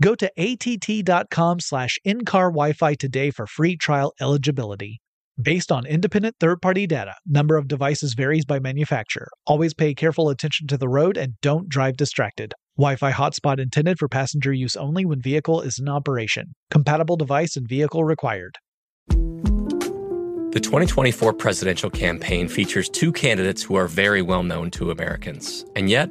Go to att.com/in-car Wi-Fi today for free trial eligibility. Based on independent third-party data, number of devices varies by manufacturer. Always pay careful attention to the road and don't drive distracted. Wi-Fi hotspot intended for passenger use only when vehicle is in operation. Compatible device and vehicle required. The 2024 presidential campaign features two candidates who are very well known to Americans. And yet,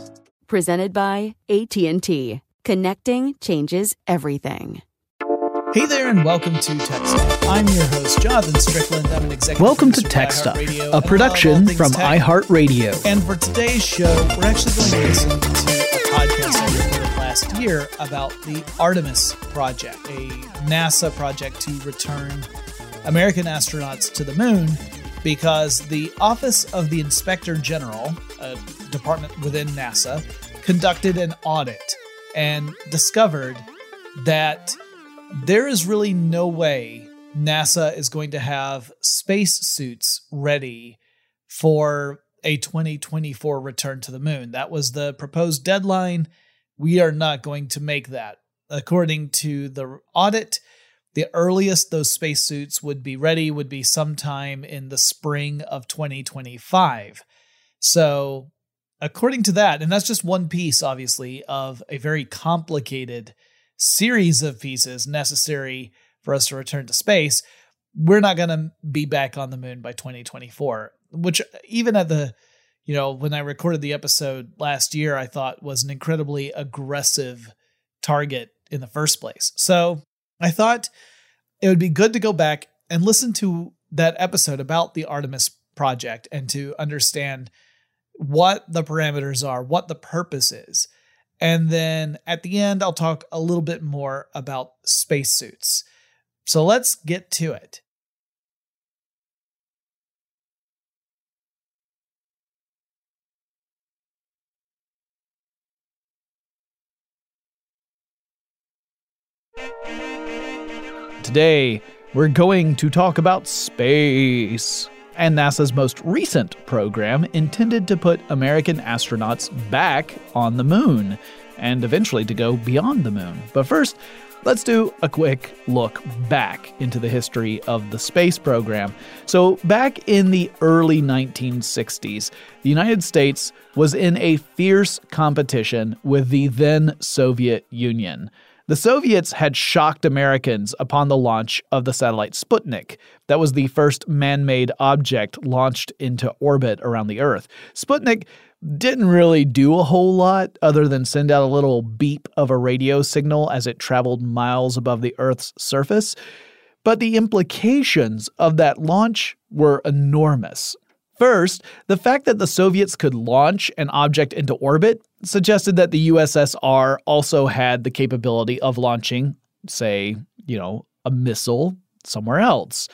Presented by AT&T. Connecting changes everything. Hey there, and welcome to Tech Stuff. I'm your host, Jonathan Strickland. I'm an executive. Welcome to Tech Stuff, a production from iHeartRadio. And for today's show, we're actually going to listen to a podcast I recorded last year about the Artemis project, a NASA project to return American astronauts to the moon, because the Office of the Inspector General, a department within NASA, conducted an audit and discovered that there is really no way NASA is going to have spacesuits ready for a 2024 return to the moon. That was the proposed deadline. We are not going to make that. According to the audit, the earliest those spacesuits would be ready would be sometime in the spring of 2025. So according to that, and that's just one piece, obviously, of a very complicated series of pieces necessary for us to return to space, we're not going to be back on the moon by 2024, which even at the, you know, when I recorded the episode last year, I thought was an incredibly aggressive target in the first place. So I thought it would be good to go back and listen to that episode about the Artemis project and to understand what the parameters are, what the purpose is. And then at the end, I'll talk a little bit more about spacesuits. So let's get to it. Today, we're going to talk about space and NASA's most recent program intended to put American astronauts back on the moon and eventually to go beyond the moon. But first, let's do a quick look back into the history of the space program. So back in the early 1960s, the United States was in a fierce competition with the then Soviet Union. The Soviets had shocked Americans upon the launch of the satellite Sputnik. That was the first man-made object launched into orbit around the Earth. Sputnik didn't really do a whole lot other than send out a little beep of a radio signal as it traveled miles above the Earth's surface. But the implications of that launch were enormous. First, the fact that the Soviets could launch an object into orbit suggested that the USSR also had the capability of launching, say, a missile somewhere else,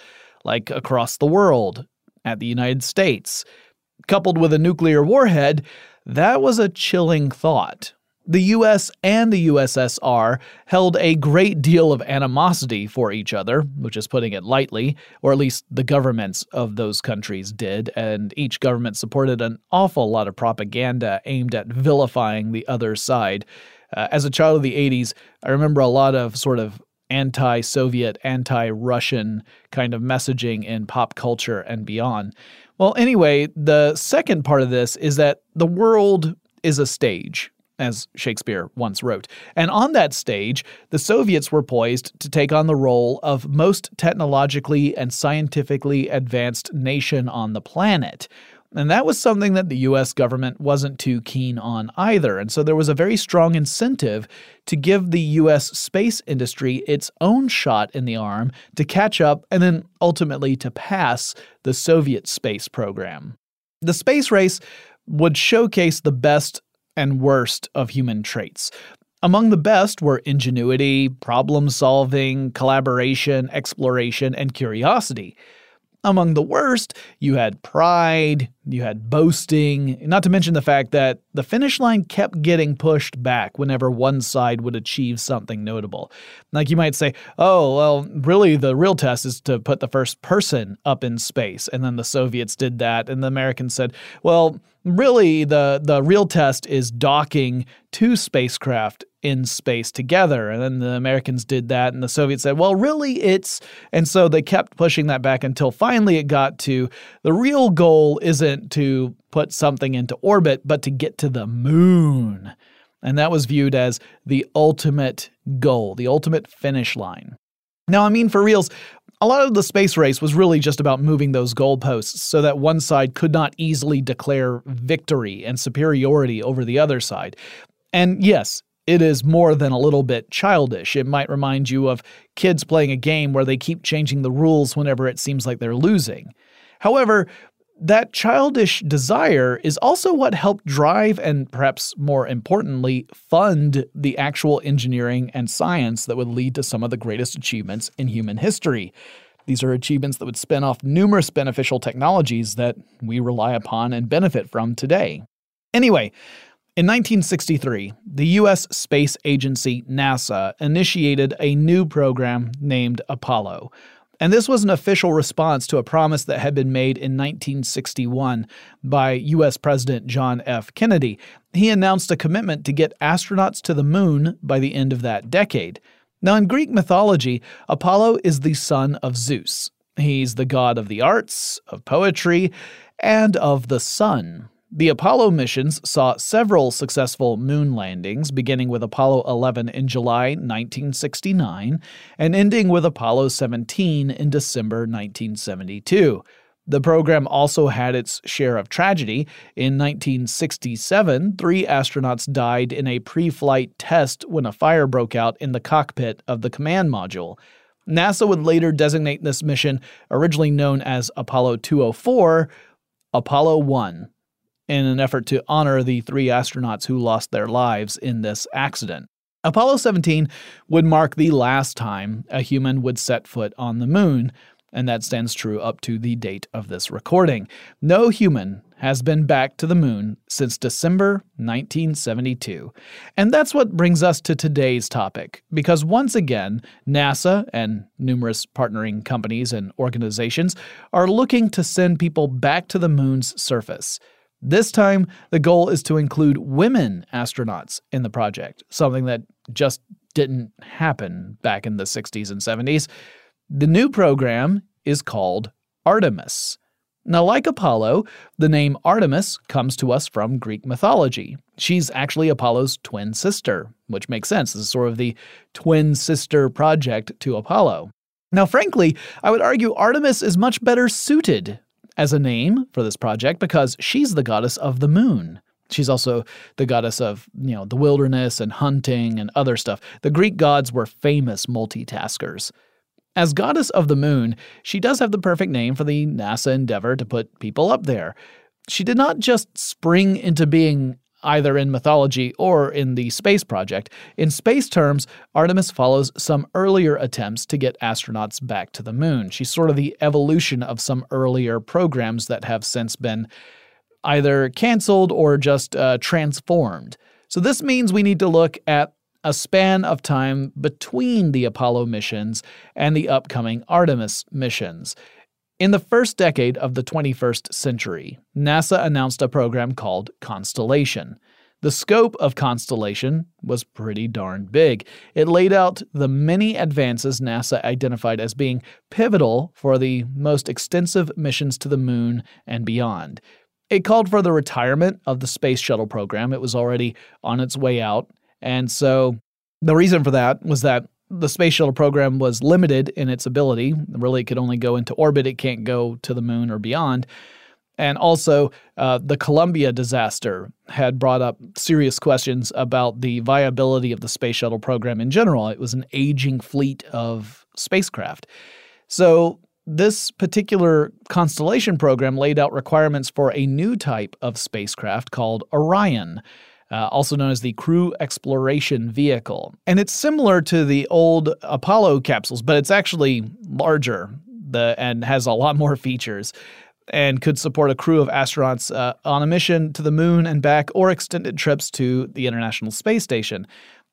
like across the world, at the United States. Coupled with a nuclear warhead, that was a chilling thought. The US and the USSR held a great deal of animosity for each other, which is putting it lightly, or at least the governments of those countries did, and each government supported an awful lot of propaganda aimed at vilifying the other side. As a child of the 80s, I remember a lot of sort of anti-Soviet, anti-Russian kind of messaging in pop culture and beyond. Well, anyway, the second part of this is that the world is a stage, as Shakespeare once wrote. And on that stage, the Soviets were poised to take on the role of most technologically and scientifically advanced nation on the planet. And that was something that the U.S. government wasn't too keen on either. And so there was a very strong incentive to give the U.S. space industry its own shot in the arm to catch up and then ultimately to pass the Soviet space program. The space race would showcase the best and worst of human traits. Among the best were ingenuity, problem-solving, collaboration, exploration, and curiosity. Among the worst, you had pride, you had boasting, not to mention the fact that the finish line kept getting pushed back whenever one side would achieve something notable. Like you might say, oh, well, really the real test is to put the first person up in space. And then the Soviets did that, and the Americans said, well, really the real test is docking two spacecraft in space together. And then the Americans did that, and the Soviets said, well, really it's... And so they kept pushing that back until finally it got to the real goal isn't to put something into orbit, but to get to the moon. And that was viewed as the ultimate goal, the ultimate finish line. Now, I mean, for reals, a lot of the space race was really just about moving those goalposts so that one side could not easily declare victory and superiority over the other side. And yes, it is more than a little bit childish. It might remind you of kids playing a game where they keep changing the rules whenever it seems like they're losing. However, that childish desire is also what helped drive and, perhaps more importantly, fund the actual engineering and science that would lead to some of the greatest achievements in human history. These are achievements that would spin off numerous beneficial technologies that we rely upon and benefit from today. Anyway, in 1963, the U.S. space agency NASA initiated a new program named Apollo. And this was an official response to a promise that had been made in 1961 by U.S. President John F. Kennedy. He announced a commitment to get astronauts to the moon by the end of that decade. Now, in Greek mythology, Apollo is the son of Zeus. He's the god of the arts, of poetry, and of the sun. The Apollo missions saw several successful moon landings, beginning with Apollo 11 in July 1969 and ending with Apollo 17 in December 1972. The program also had its share of tragedy. In 1967, 3 astronauts died in a pre-flight test when a fire broke out in the cockpit of the command module. NASA would later designate this mission, originally known as Apollo 204, Apollo 1. In an effort to honor the 3 astronauts who lost their lives in this accident. Apollo 17 would mark the last time a human would set foot on the moon, and that stands true up to the date of this recording. No human has been back to the moon since December 1972. And that's what brings us to today's topic, because once again, NASA and numerous partnering companies and organizations are looking to send people back to the moon's surface. This time, the goal is to include women astronauts in the project, something that just didn't happen back in the 60s and 70s. The new program is called Artemis. Now, like Apollo, the name Artemis comes to us from Greek mythology. She's actually Apollo's twin sister, which makes sense. This is sort of the twin sister project to Apollo. Now, frankly, I would argue Artemis is much better suited as a name for this project because she's the goddess of the moon. She's also the goddess of, the wilderness and hunting and other stuff. The Greek gods were famous multitaskers. As goddess of the moon, she does have the perfect name for the NASA endeavor to put people up there. She did not just spring into being either in mythology or in the space project. In space terms, Artemis follows some earlier attempts to get astronauts back to the moon. She's sort of the evolution of some earlier programs that have since been either canceled or just transformed. So this means we need to look at a span of time between the Apollo missions and the upcoming Artemis missions. In the first decade of the 21st century, NASA announced a program called Constellation. The scope of Constellation was pretty darn big. It laid out the many advances NASA identified as being pivotal for the most extensive missions to the moon and beyond. It called for the retirement of the space shuttle program. It was already on its way out. And so the reason for that was that the space shuttle program was limited in its ability. Really, it could only go into orbit. It can't go to the moon or beyond. And also, the Columbia disaster had brought up serious questions about the viability of the space shuttle program in general. It was an aging fleet of spacecraft. So this particular Constellation program laid out requirements for a new type of spacecraft called Orion, also known as the Crew Exploration Vehicle. And it's similar to the old Apollo capsules, but it's actually larger and has a lot more features and could support a crew of astronauts on a mission to the moon and back or extended trips to the International Space Station.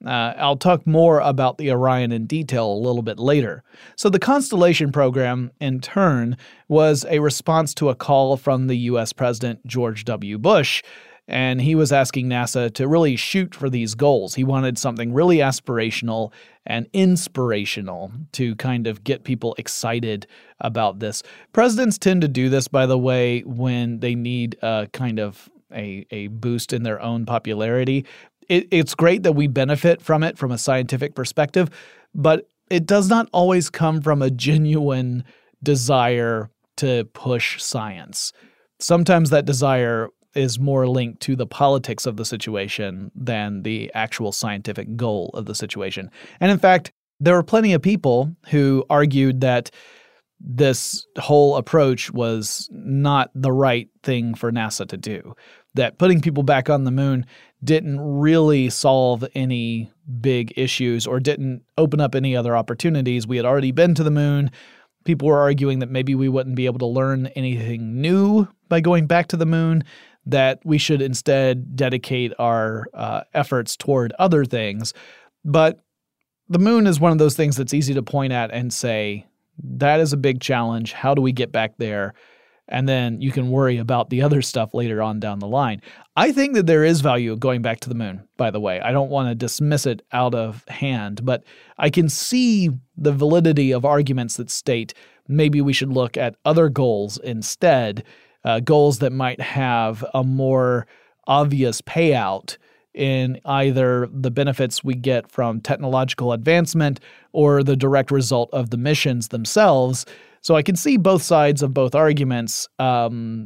I'll talk more about the Orion in detail a little bit later. So the Constellation program, in turn, was a response to a call from the U.S. President George W. Bush. And he was asking NASA to really shoot for these goals. He wanted something really aspirational and inspirational to kind of get people excited about this. Presidents tend to do this, by the way, when they need a kind of a boost in their own popularity. It's great that we benefit from it from a scientific perspective, but it does not always come from a genuine desire to push science. Sometimes that desire is more linked to the politics of the situation than the actual scientific goal of the situation. And in fact, there were plenty of people who argued that this whole approach was not the right thing for NASA to do, that putting people back on the moon didn't really solve any big issues or didn't open up any other opportunities. We had already been to the moon. People were arguing that maybe we wouldn't be able to learn anything new by going back to the moon, that we should instead dedicate our efforts toward other things. But the moon is one of those things that's easy to point at and say, that is a big challenge. How do we get back there? And then you can worry about the other stuff later on down the line. I think that there is value going back to the moon, by the way. I don't want to dismiss it out of hand, but I can see the validity of arguments that state maybe we should look at other goals instead, goals that might have a more obvious payout in either the benefits we get from technological advancement or the direct result of the missions themselves. So I can see both sides of both arguments. And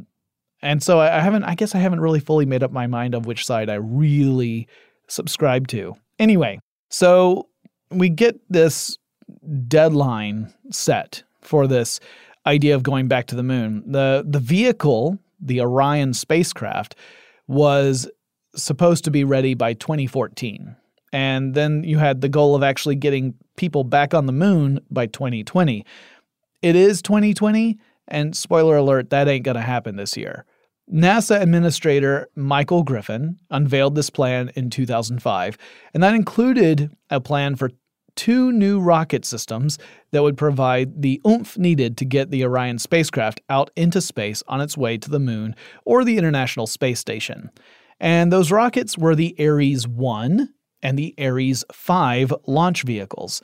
so I haven't really fully made up my mind of which side I really subscribe to. Anyway, so we get this deadline set for this idea of going back to the moon. The vehicle, the Orion spacecraft, was supposed to be ready by 2014. And then you had the goal of actually getting people back on the moon by 2020. It is 2020, and spoiler alert, that ain't going to happen this year. NASA Administrator Michael Griffin unveiled this plan in 2005, and that included a plan for two new rocket systems that would provide the oomph needed to get the Orion spacecraft out into space on its way to the moon or the International Space Station. And those rockets were the Ares 1 and the Ares 5 launch vehicles.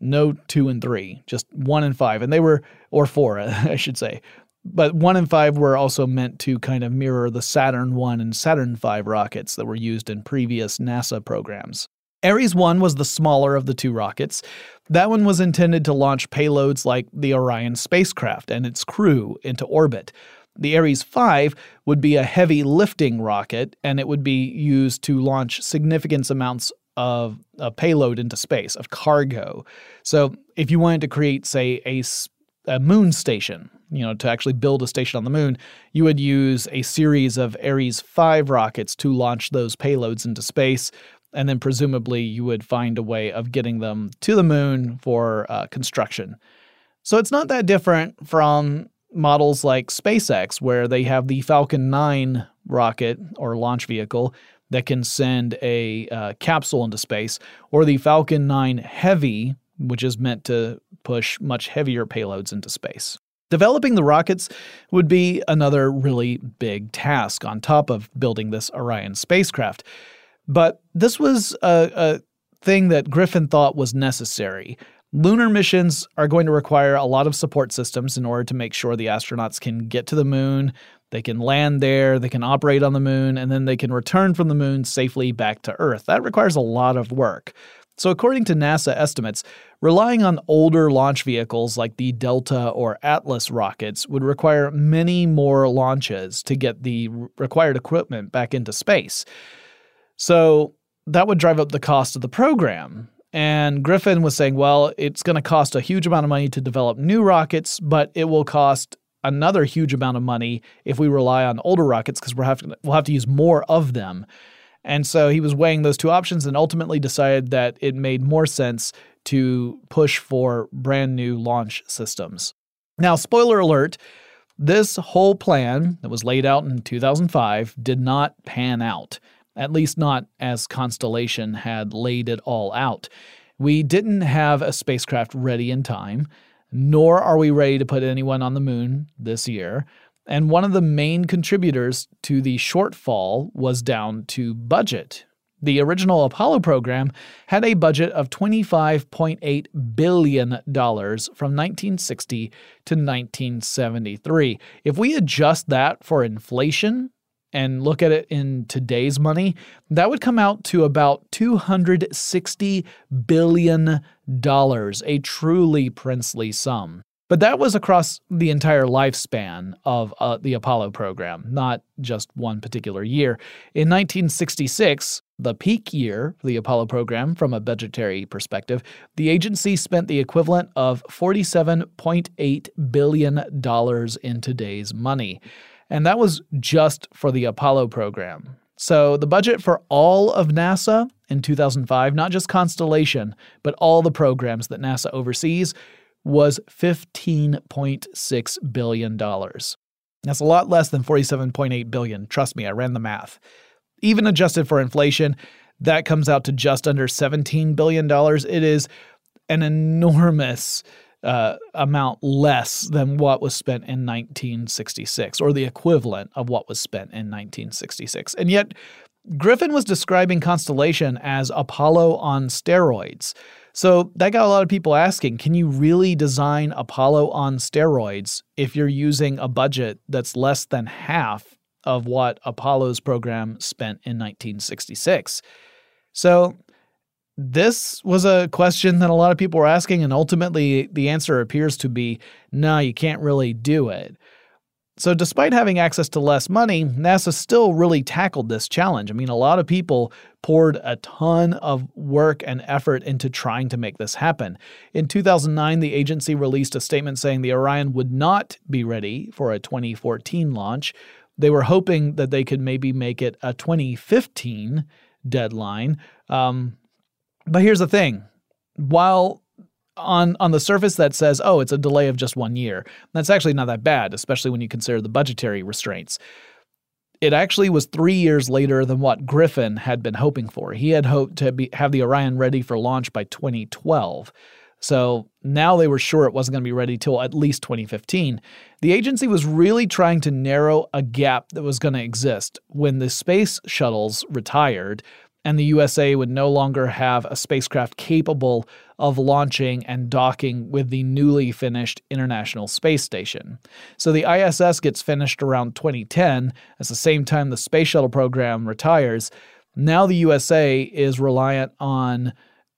No 2 and 3, just 1 and 5. And they were, or 4, I should say. But 1 and 5 were also meant to kind of mirror the Saturn 1 and Saturn 5 rockets that were used in previous NASA programs. Ares 1 was the smaller of the two rockets. That one was intended to launch payloads like the Orion spacecraft and its crew into orbit. The Ares 5 would be a heavy lifting rocket, and it would be used to launch significant amounts of a payload into space, of cargo. So if you wanted to create, say, a moon station, to actually build a station on the moon, you would use a series of Ares 5 rockets to launch those payloads into space. And then presumably you would find a way of getting them to the moon for construction. So it's not that different from models like SpaceX, where they have the Falcon 9 rocket or launch vehicle that can send a capsule into space, or the Falcon 9 Heavy, which is meant to push much heavier payloads into space. Developing the rockets would be another really big task on top of building this Orion spacecraft. But this was a thing that Griffin thought was necessary. Lunar missions are going to require a lot of support systems in order to make sure the astronauts can get to the moon, they can land there, they can operate on the moon, and then they can return from the moon safely back to Earth. That requires a lot of work. So according to NASA estimates, relying on older launch vehicles like the Delta or Atlas rockets would require many more launches to get the required equipment back into space. So that would drive up the cost of the program. And Griffin was saying, well, it's going to cost a huge amount of money to develop new rockets, but it will cost another huge amount of money if we rely on older rockets because we'll have to use more of them. And so he was weighing those two options and ultimately decided that it made more sense to push for brand new launch systems. Now, spoiler alert, this whole plan that was laid out in 2005 did not pan out. At least not as Constellation had laid it all out. We didn't have a spacecraft ready in time, nor are we ready to put anyone on the moon this year. And one of the main contributors to the shortfall was down to budget. The original Apollo program had a budget of $25.8 billion from 1960 to 1973. If we adjust that for inflation and look at it in today's money, that would come out to about $260 billion, a truly princely sum. But that was across the entire lifespan of the Apollo program, not just one particular year. In 1966, the peak year for the Apollo program from a budgetary perspective, the agency spent the equivalent of $47.8 billion in today's money. And that was just for the Apollo program. So the budget for all of NASA in 2005, not just Constellation, but all the programs that NASA oversees, was $15.6 billion. That's a lot less than $47.8 billion. Trust me, I ran the math. Even adjusted for inflation, that comes out to just under $17 billion. It is an enormous amount less than what was spent in 1966, or the equivalent of what was spent in 1966. And yet, Griffin was describing Constellation as Apollo on steroids. So that got a lot of people asking, can you really design Apollo on steroids if you're using a budget that's less than half of what Apollo's program spent in 1966? So this was a question that a lot of people were asking, and ultimately the answer appears to be, no, you can't really do it. So despite having access to less money, NASA still really tackled this challenge. I mean, a lot of people poured a ton of work and effort into trying to make this happen. In 2009, the agency released a statement saying the Orion would not be ready for a 2014 launch. They were hoping that they could maybe make it a 2015 deadline. But here's the thing. While on the surface that says, oh, it's a delay of just 1 year, that's actually not that bad, especially when you consider the budgetary restraints. It actually was 3 years later than what Griffin had been hoping for. He had hoped to have the Orion ready for launch by 2012. So now they were sure it wasn't going to be ready till at least 2015. The agency was really trying to narrow a gap that was going to exist when the space shuttles retired and the USA would no longer have a spacecraft capable of launching and docking with the newly finished International Space Station. So the ISS gets finished around 2010. That's the same time the space shuttle program retires. Now the USA is reliant on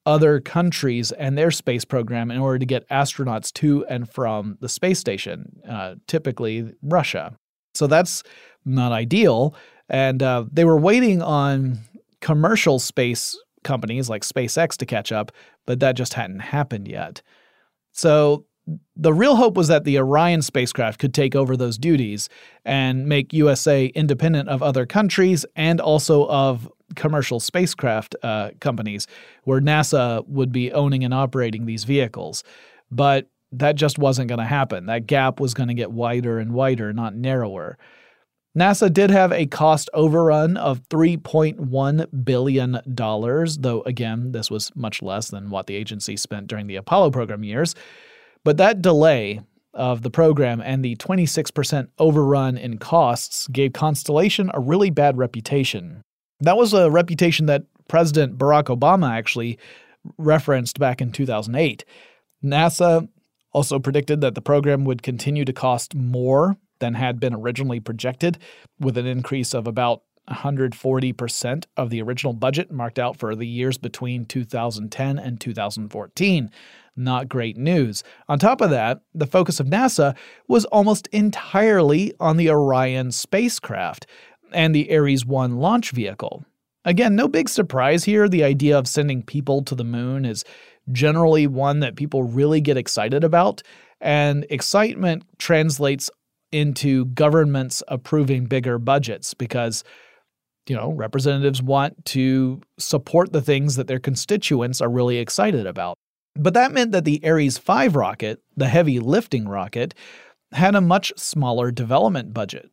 other countries and their space program in order to get astronauts to and from the space station, typically Russia. So that's not ideal. And they were waiting on commercial space companies like SpaceX to catch up, but that just hadn't happened yet. So the real hope was that the Orion spacecraft could take over those duties and make USA independent of other countries and also of commercial spacecraft companies, where NASA would be owning and operating these vehicles. But that just wasn't going to happen. That gap was going to get wider and wider, not narrower. NASA did have a cost overrun of $3.1 billion, though, again, this was much less than what the agency spent during the Apollo program years. But that delay of the program and the 26% overrun in costs gave Constellation a really bad reputation. That was a reputation that President Barack Obama actually referenced back in 2008. NASA also predicted that the program would continue to cost more than had been originally projected, with an increase of about 140% of the original budget marked out for the years between 2010 and 2014. Not great news. On top of that, the focus of NASA was almost entirely on the Orion spacecraft and the Ares 1 launch vehicle. Again, no big surprise here. The idea of sending people to the moon is generally one that people really get excited about, and excitement translates into governments approving bigger budgets because, you know, representatives want to support the things that their constituents are really excited about. But that meant that the Ares 5 rocket, the heavy lifting rocket, had a much smaller development budget.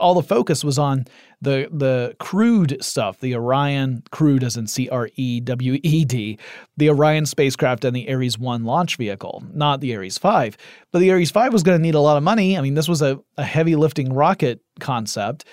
All the focus was on the crewed stuff, the Orion, crewed as in C-R-E-W-E-D, the Orion spacecraft and the Ares 1 launch vehicle, not the Ares 5. But the Ares 5 was going to need a lot of money. I mean, this was a heavy lifting rocket concept.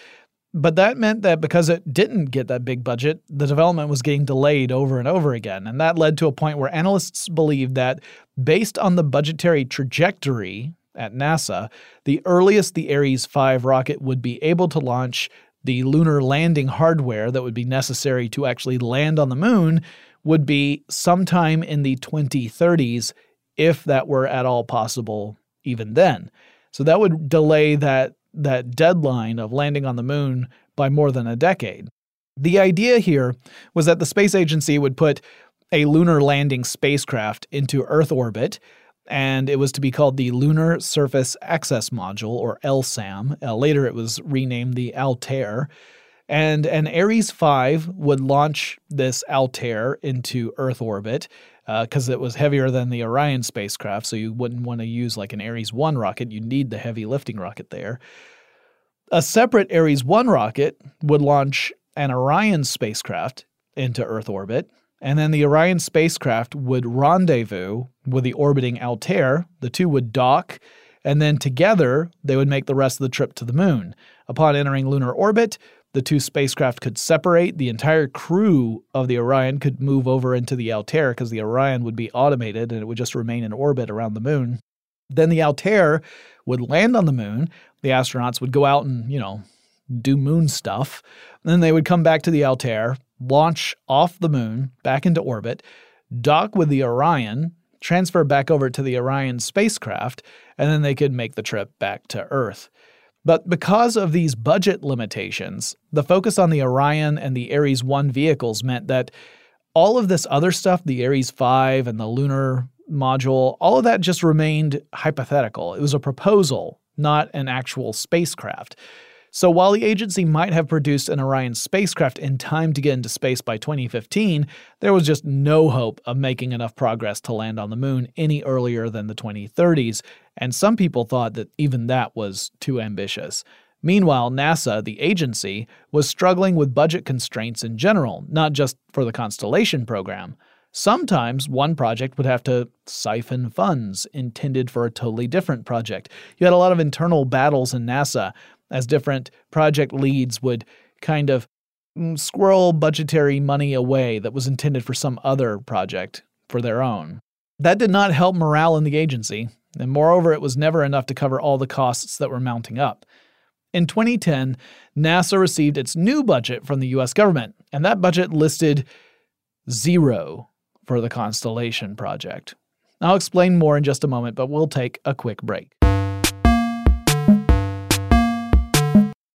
But that meant that because it didn't get that big budget, the development was getting delayed over and over again. And that led to a point where analysts believed that based on the budgetary trajectory at NASA, the earliest the Ares 5 rocket would be able to launch the lunar landing hardware that would be necessary to actually land on the moon would be sometime in the 2030s, if that were at all possible even then. So that would delay that deadline of landing on the moon by more than a decade. The idea here was that the space agency would put a lunar landing spacecraft into Earth orbit, and it was to be called the Lunar Surface Access Module, or LSAM. Later it was renamed the Altair. And an Ares 5 would launch this Altair into Earth orbit because it was heavier than the Orion spacecraft, so you wouldn't want to use like an Ares 1 rocket. You'd need the heavy lifting rocket there. A separate Ares 1 rocket would launch an Orion spacecraft into Earth orbit. And then the Orion spacecraft would rendezvous with the orbiting Altair. The two would dock, and then together they would make the rest of the trip to the moon. Upon entering lunar orbit, the two spacecraft could separate. The entire crew of the Orion could move over into the Altair because the Orion would be automated and it would just remain in orbit around the moon. Then the Altair would land on the moon. The astronauts would go out and, you know, do moon stuff. And then they would come back to the Altair, launch off the moon, back into orbit, dock with the Orion, transfer back over to the Orion spacecraft, and then they could make the trip back to Earth. But because of these budget limitations, the focus on the Orion and the Ares 1 vehicles meant that all of this other stuff, the Ares 5 and the lunar module, all of that just remained hypothetical. It was a proposal, not an actual spacecraft. So while the agency might have produced an Orion spacecraft in time to get into space by 2015, there was just no hope of making enough progress to land on the moon any earlier than the 2030s, and some people thought that even that was too ambitious. Meanwhile, NASA, the agency, was struggling with budget constraints in general, not just for the Constellation program. Sometimes one project would have to siphon funds intended for a totally different project. You had a lot of internal battles in NASA as different project leads would kind of squirrel budgetary money away that was intended for some other project for their own. That did not help morale in the agency, and moreover, it was never enough to cover all the costs that were mounting up. In 2010, NASA received its new budget from the U.S. government, and that budget listed zero for the Constellation project. I'll explain more in just a moment, but we'll take a quick break.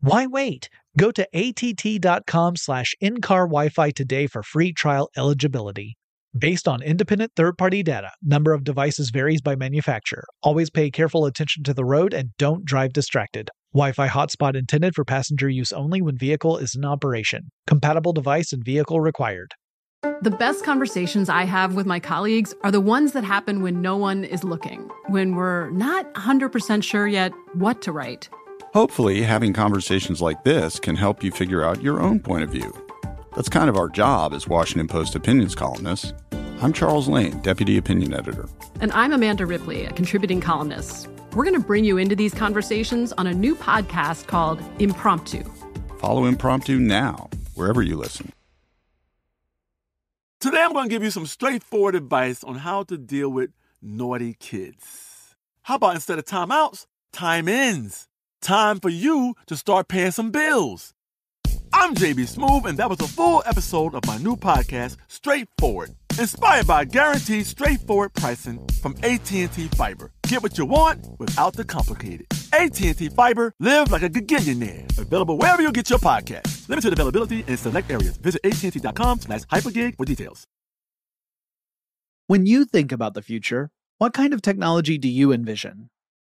Why wait? Go to att.com/in-car Wi-Fi today for free trial eligibility. Based on independent third-party data, number of devices varies by manufacturer. Always pay careful attention to the road and don't drive distracted. Wi-Fi hotspot intended for passenger use only when vehicle is in operation. Compatible device and vehicle required. The best conversations I have with my colleagues are the ones that happen when no one is looking, when we're not 100% sure yet what to write. Hopefully, having conversations like this can help you figure out your own point of view. That's kind of our job as Washington Post opinions columnists. I'm Charles Lane, Deputy Opinion Editor. And I'm Amanda Ripley, a contributing columnist. We're going to bring you into these conversations on a new podcast called Impromptu. Follow Impromptu now, wherever you listen. Today I'm going to give you some straightforward advice on how to deal with naughty kids. How about instead of timeouts, time ins? Time for you to start paying some bills. I'm JB Smoove, and that was a full episode of my new podcast, Straightforward. Inspired by guaranteed straightforward pricing from AT&T Fiber. Get what you want without the complicated. AT&T Fiber, live like a gigillionaire. Available wherever you get your podcast. Limited availability in select areas. Visit AT&T.com/hypergig for details. When you think about the future, what kind of technology do you envision?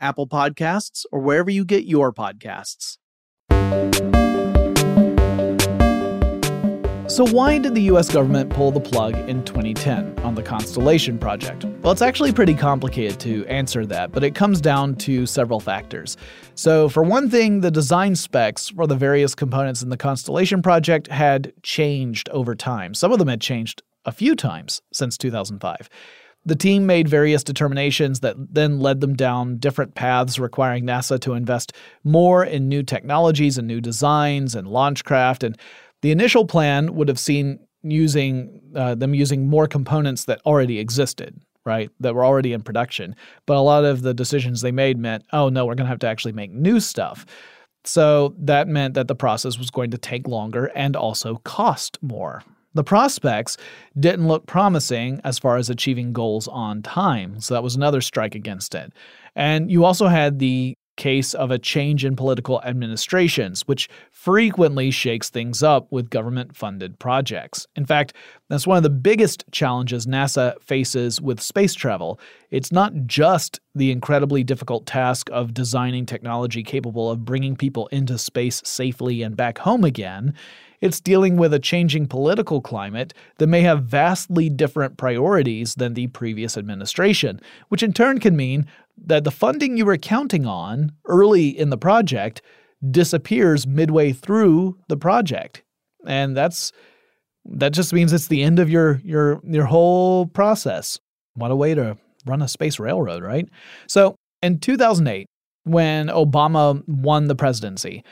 Apple Podcasts, or wherever you get your podcasts. So why did the U.S. government pull the plug in 2010 on the Constellation project? Well, it's actually pretty complicated to answer that, but it comes down to several factors. So for one thing, the design specs for the various components in the Constellation project had changed over time. Some of them had changed a few times since 2005. The team made various determinations that then led them down different paths, requiring NASA to invest more in new technologies and new designs and launch craft. And the initial plan would have seen them using more components that already existed, right, that were already in production. But a lot of the decisions they made meant, oh, no, we're going to have to actually make new stuff. So that meant that the process was going to take longer and also cost more. The prospects didn't look promising as far as achieving goals on time, so that was another strike against it. And you also had the case of a change in political administrations, which frequently shakes things up with government-funded projects. In fact, that's one of the biggest challenges NASA faces with space travel. It's not just the incredibly difficult task of designing technology capable of bringing people into space safely and back home again. It's dealing with a changing political climate that may have vastly different priorities than the previous administration, which in turn can mean that the funding you were counting on early in the project disappears midway through the project. And that just means it's the end of your whole process. What a way to run a space railroad, right? So in 2008, when Obama won the presidency,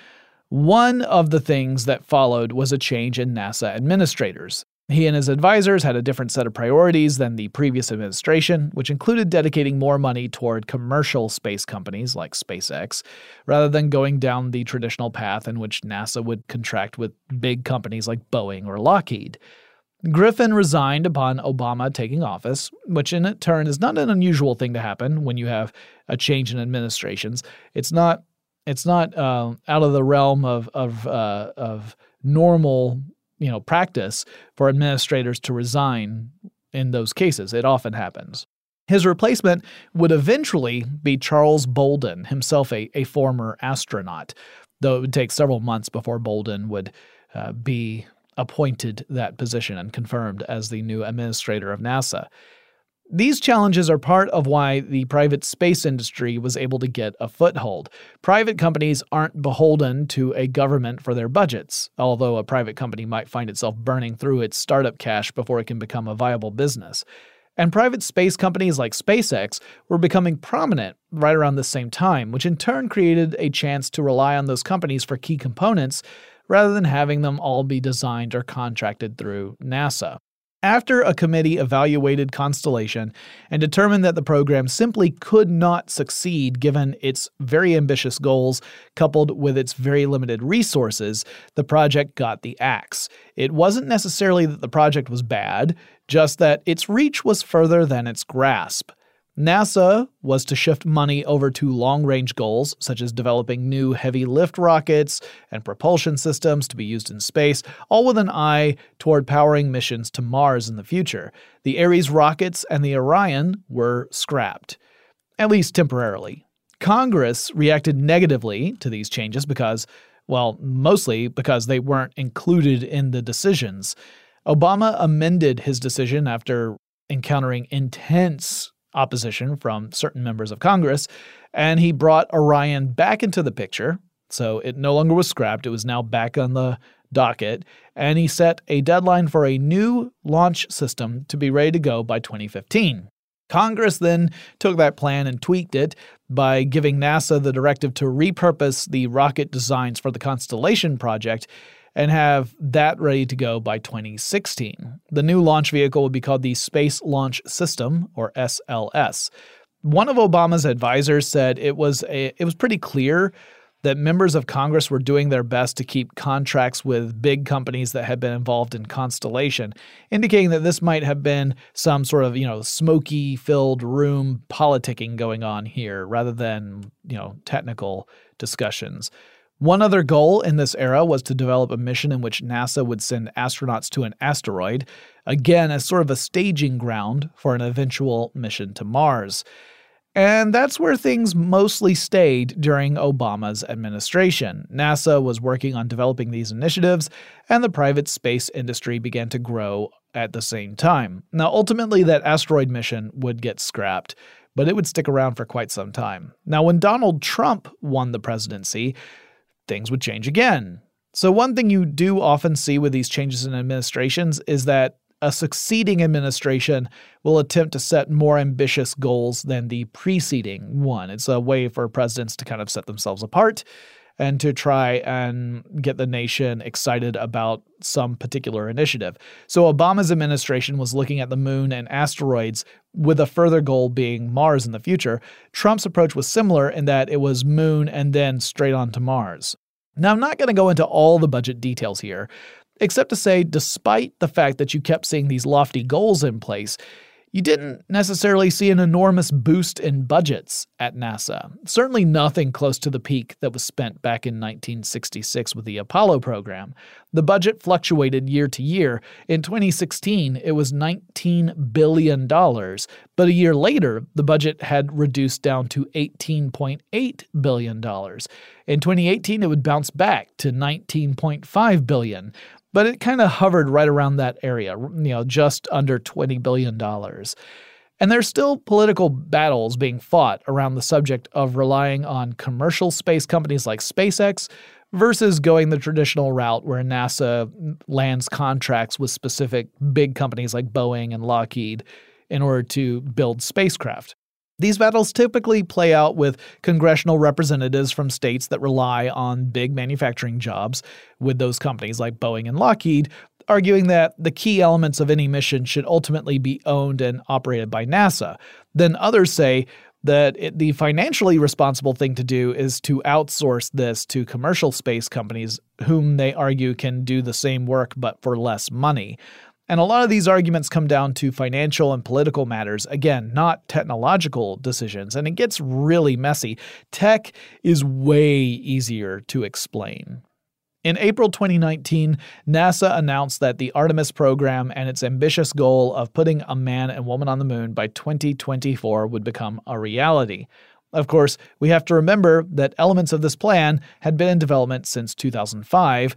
one of the things that followed was a change in NASA administrators. He and his advisors had a different set of priorities than the previous administration, which included dedicating more money toward commercial space companies like SpaceX, rather than going down the traditional path in which NASA would contract with big companies like Boeing or Lockheed. Griffin resigned upon Obama taking office, which in turn is not an unusual thing to happen when you have a change in administrations. It's not out of the realm of normal, practice for administrators to resign in those cases. It often happens. His replacement would eventually be Charles Bolden, himself a former astronaut, though it would take several months before Bolden would be appointed that position and confirmed as the new administrator of NASA. These challenges are part of why the private space industry was able to get a foothold. Private companies aren't beholden to a government for their budgets, although a private company might find itself burning through its startup cash before it can become a viable business. And private space companies like SpaceX were becoming prominent right around the same time, which in turn created a chance to rely on those companies for key components rather than having them all be designed or contracted through NASA. After a committee evaluated Constellation and determined that the program simply could not succeed given its very ambitious goals coupled with its very limited resources, the project got the axe. It wasn't necessarily that the project was bad, just that its reach was further than its grasp. NASA was to shift money over to long-range goals, such as developing new heavy-lift rockets and propulsion systems to be used in space, all with an eye toward powering missions to Mars in the future. The Ares rockets and the Orion were scrapped, at least temporarily. Congress reacted negatively to these changes because, mostly because they weren't included in the decisions. Obama amended his decision after encountering intense opposition from certain members of Congress, and he brought Orion back into the picture, so it no longer was scrapped. It was now back on the docket, and he set a deadline for a new launch system to be ready to go by 2015. Congress then took that plan and tweaked it by giving NASA the directive to repurpose the rocket designs for the Constellation project and have that ready to go by 2016. The new launch vehicle would be called the Space Launch System, or SLS. One of Obama's advisors said it was pretty clear that members of Congress were doing their best to keep contracts with big companies that had been involved in Constellation, indicating that this might have been some sort of, smoky-filled room politicking going on here rather than, technical discussions. One other goal in this era was to develop a mission in which NASA would send astronauts to an asteroid, again as sort of a staging ground for an eventual mission to Mars. And that's where things mostly stayed during Obama's administration. NASA was working on developing these initiatives, and the private space industry began to grow at the same time. Now, ultimately, that asteroid mission would get scrapped, but it would stick around for quite some time. Now, when Donald Trump won the presidency, things would change again. So one thing you do often see with these changes in administrations is that a succeeding administration will attempt to set more ambitious goals than the preceding one. It's a way for presidents to kind of set themselves apart and to try and get the nation excited about some particular initiative. So Obama's administration was looking at the moon and asteroids with a further goal being Mars in the future. Trump's approach was similar in that it was moon and then straight on to Mars. Now, I'm not going to go into all the budget details here, except to say despite the fact that you kept seeing these lofty goals in place, you didn't necessarily see an enormous boost in budgets at NASA. Certainly nothing close to the peak that was spent back in 1966 with the Apollo program. The budget fluctuated year to year. In 2016, it was $19 billion. But a year later, the budget had reduced down to $18.8 billion. In 2018, it would bounce back to $19.5 billion. But it kind of hovered right around that area, just under $20 billion. And there's still political battles being fought around the subject of relying on commercial space companies like SpaceX versus going the traditional route where NASA lands contracts with specific big companies like Boeing and Lockheed in order to build spacecraft. These battles typically play out with congressional representatives from states that rely on big manufacturing jobs with those companies like Boeing and Lockheed, arguing that the key elements of any mission should ultimately be owned and operated by NASA. Then others say that the financially responsible thing to do is to outsource this to commercial space companies, whom they argue can do the same work but for less money. And a lot of these arguments come down to financial and political matters, again, not technological decisions, and it gets really messy. Tech is way easier to explain. In April 2019, NASA announced that the Artemis program and its ambitious goal of putting a man and woman on the moon by 2024 would become a reality. Of course, we have to remember that elements of this plan had been in development since 2005,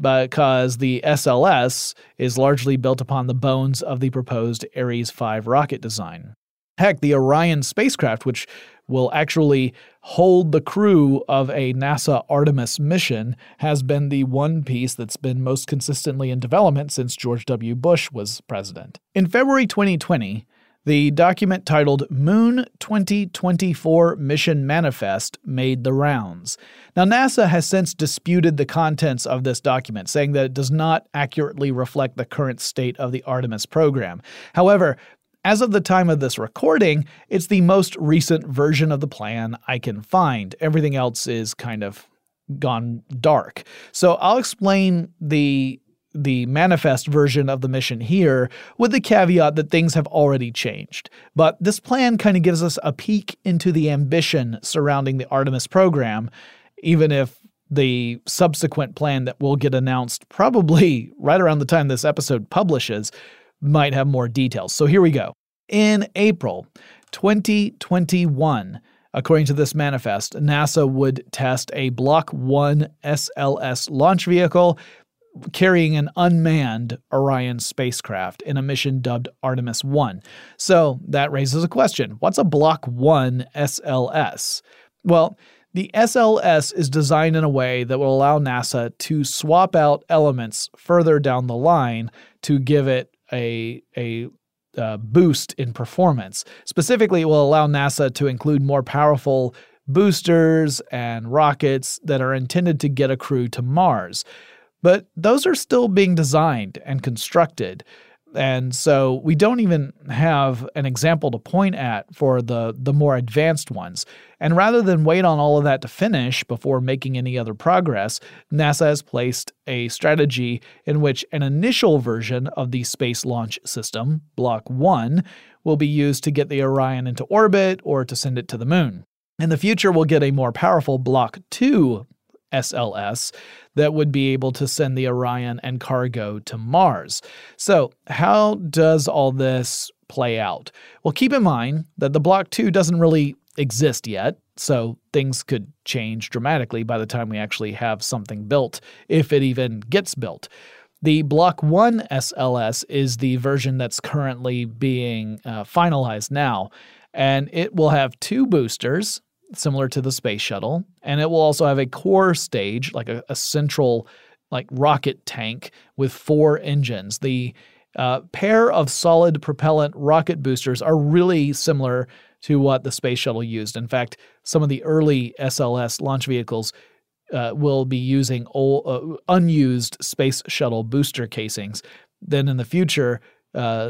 because the SLS is largely built upon the bones of the proposed Ares 5 rocket design. Heck, the Orion spacecraft, which will actually hold the crew of a NASA Artemis mission, has been the one piece that's been most consistently in development since George W. Bush was president. In February 2020, the document titled Moon 2024 Mission Manifest made the rounds. Now, NASA has since disputed the contents of this document, saying that it does not accurately reflect the current state of the Artemis program. However, as of the time of this recording, it's the most recent version of the plan I can find. Everything else is kind of gone dark. So I'll explain the manifest version of the mission here, with the caveat that things have already changed. But this plan kind of gives us a peek into the ambition surrounding the Artemis program, even if the subsequent plan that will get announced probably right around the time this episode publishes might have more details. So here we go. In April 2021, according to this manifest, NASA would test a Block 1 SLS launch vehicle carrying an unmanned Orion spacecraft in a mission dubbed Artemis 1. So that raises a question. What's a Block 1 SLS? Well, the SLS is designed in a way that will allow NASA to swap out elements further down the line to give it a boost in performance. Specifically, it will allow NASA to include more powerful boosters and rockets that are intended to get a crew to Mars. But those are still being designed and constructed. And so we don't even have an example to point at for the more advanced ones. And rather than wait on all of that to finish before making any other progress, NASA has placed a strategy in which an initial version of the Space Launch System, Block 1, will be used to get the Orion into orbit or to send it to the moon. In the future, we'll get a more powerful Block 2 SLS that would be able to send the Orion and cargo to Mars. So how does all this play out? Well, keep in mind that the Block 2 doesn't really exist yet, so things could change dramatically by the time we actually have something built, if it even gets built. The Block 1 SLS is the version that's currently being finalized now, and it will have two boosters, similar to the space shuttle, and it will also have a core stage, like a central like rocket tank with four engines. The pair of solid propellant rocket boosters are really similar to what the space shuttle used. In fact, some of the early SLS launch vehicles will be using unused space shuttle booster casings. Then in the future,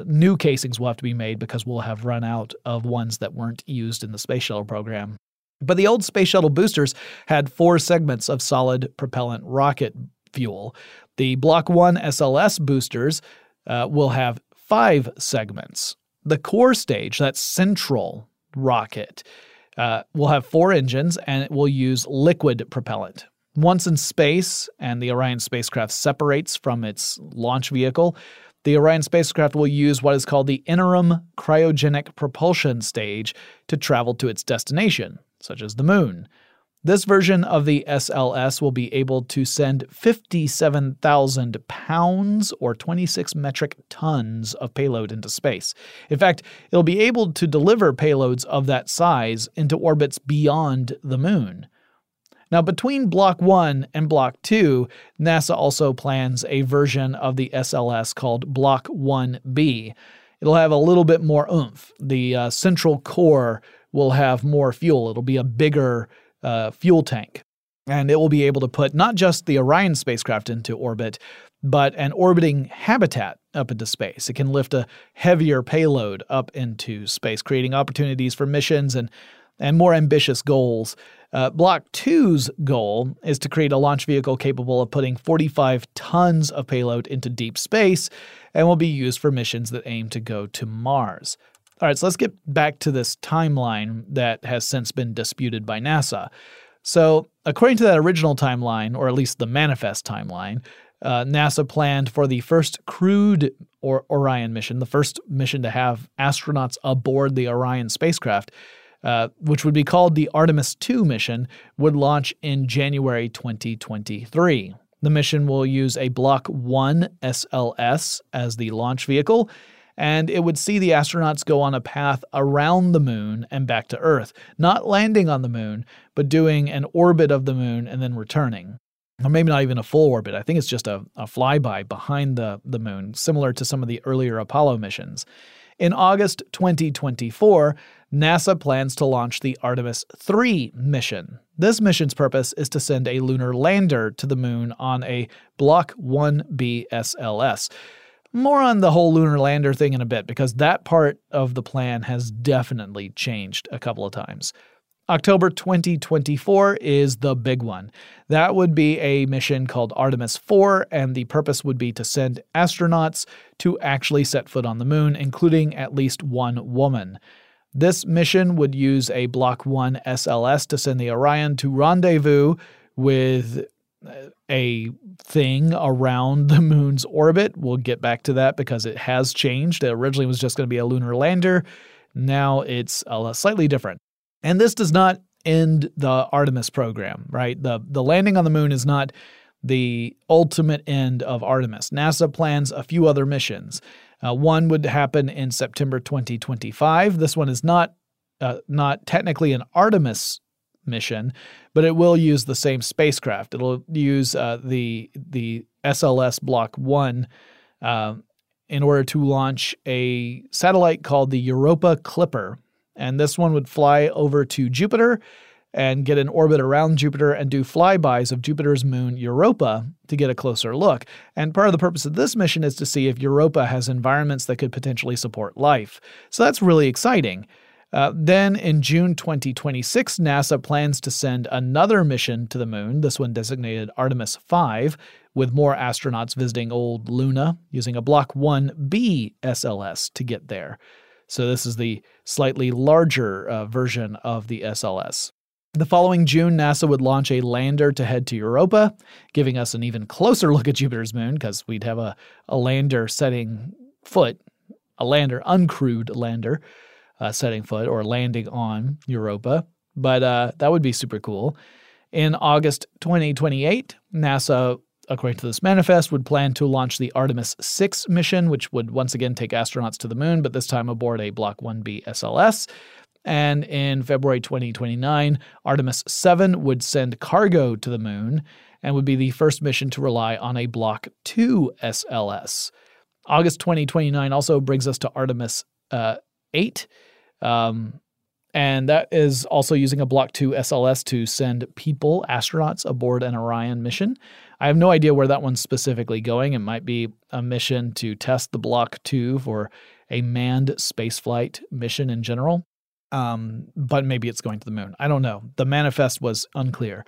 new casings will have to be made because we'll have run out of ones that weren't used in the space shuttle program. But the old space shuttle boosters had four segments of solid propellant rocket fuel. The Block 1 SLS boosters will have five segments. The core stage, that central rocket, will have four engines, and it will use liquid propellant. Once in space and the Orion spacecraft separates from its launch vehicle, the Orion spacecraft will use what is called the Interim Cryogenic Propulsion Stage to travel to its destination, such as the moon. This version of the SLS will be able to send 57,000 pounds or 26 metric tons of payload into space. In fact, it'll be able to deliver payloads of that size into orbits beyond the moon. Now, between Block 1 and Block 2, NASA also plans a version of the SLS called Block 1B. It'll have a little bit more oomph. The central core will have more fuel. It'll be a bigger fuel tank. And it will be able to put not just the Orion spacecraft into orbit, but an orbiting habitat up into space. It can lift a heavier payload up into space, creating opportunities for missions and and more ambitious goals. Block 2's goal is to create a launch vehicle capable of putting 45 tons of payload into deep space and will be used for missions that aim to go to Mars. All right, so let's get back to this timeline that has since been disputed by NASA. So according to that original timeline, or at least the manifest timeline, NASA planned for the first crewed Orion mission, the first mission to have astronauts aboard the Orion spacecraft, which would be called the Artemis 2 mission, would launch in January 2023. The mission will use a Block 1 SLS as the launch vehicle, and it would see the astronauts go on a path around the moon and back to Earth, not landing on the moon, but doing an orbit of the moon and then returning. Or maybe not even a full orbit. I think it's just a flyby behind the moon, similar to some of the earlier Apollo missions. In August 2024, NASA plans to launch the Artemis 3 mission. This mission's purpose is to send a lunar lander to the moon on a Block 1B SLS. More on the whole lunar lander thing in a bit, because that part of the plan has definitely changed a couple of times. October 2024 is the big one. That would be a mission called Artemis 4, and the purpose would be to send astronauts to actually set foot on the moon, including at least one woman. This mission would use a Block 1 SLS to send the Orion to rendezvous with a thing around the moon's orbit. We'll get back to that because it has changed. It originally was just going to be a lunar lander. Now it's slightly different. And this does not end the Artemis program, right? The landing on the moon is not the ultimate end of Artemis. NASA plans a few other missions. One would happen in September 2025. This one is not technically an Artemis mission, but it will use the same spacecraft. It'll use the SLS Block 1 in order to launch a satellite called the Europa Clipper. And this one would fly over to Jupiter and get an orbit around Jupiter and do flybys of Jupiter's moon Europa to get a closer look. And part of the purpose of this mission is to see if Europa has environments that could potentially support life. So that's really exciting. Then in June 2026, NASA plans to send another mission to the moon, this one designated Artemis 5, with more astronauts visiting old Luna using a Block 1B SLS to get there. So this is the slightly larger version of the SLS. The following June, NASA would launch a lander to head to Europa, giving us an even closer look at Jupiter's moon, because we'd have a lander setting foot, a lander, uncrewed lander, setting foot or landing on Europa, but that would be super cool. In August 2028, NASA, according to this manifest, would plan to launch the Artemis 6 mission, which would once again take astronauts to the moon, but this time aboard a Block 1B SLS. And in February 2029, Artemis 7 would send cargo to the moon and would be the first mission to rely on a Block 2 SLS. August 2029 also brings us to Artemis 8, and that is also using a Block 2 SLS to send people, astronauts, aboard an Orion mission. I have no idea where that one's specifically going. It might be a mission to test the Block 2 for a manned spaceflight mission in general, but maybe it's going to the moon. I don't know. The manifest was unclear.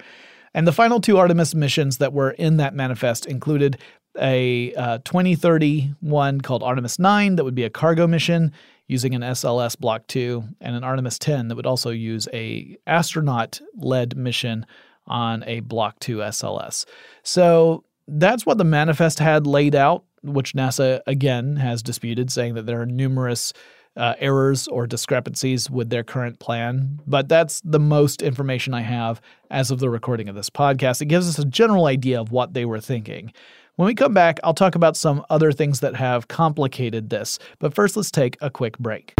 And the final two Artemis missions that were in that manifest included a 2030 one called Artemis 9 that would be a cargo mission using an SLS Block 2, and an Artemis 10 that would also use a astronaut-led mission on a Block 2 SLS. So that's what the manifest had laid out, which NASA, again, has disputed, saying that there are numerous errors or discrepancies with their current plan. But that's the most information I have as of the recording of this podcast. It gives us a general idea of what they were thinking. When we come back, I'll talk about some other things that have complicated this. But first, let's take a quick break.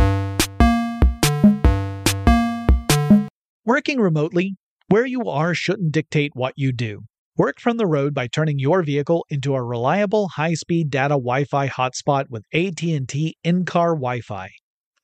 Working remotely, where you are shouldn't dictate what you do. Work from the road by turning your vehicle into a reliable high-speed data Wi-Fi hotspot with AT&T in-car Wi-Fi.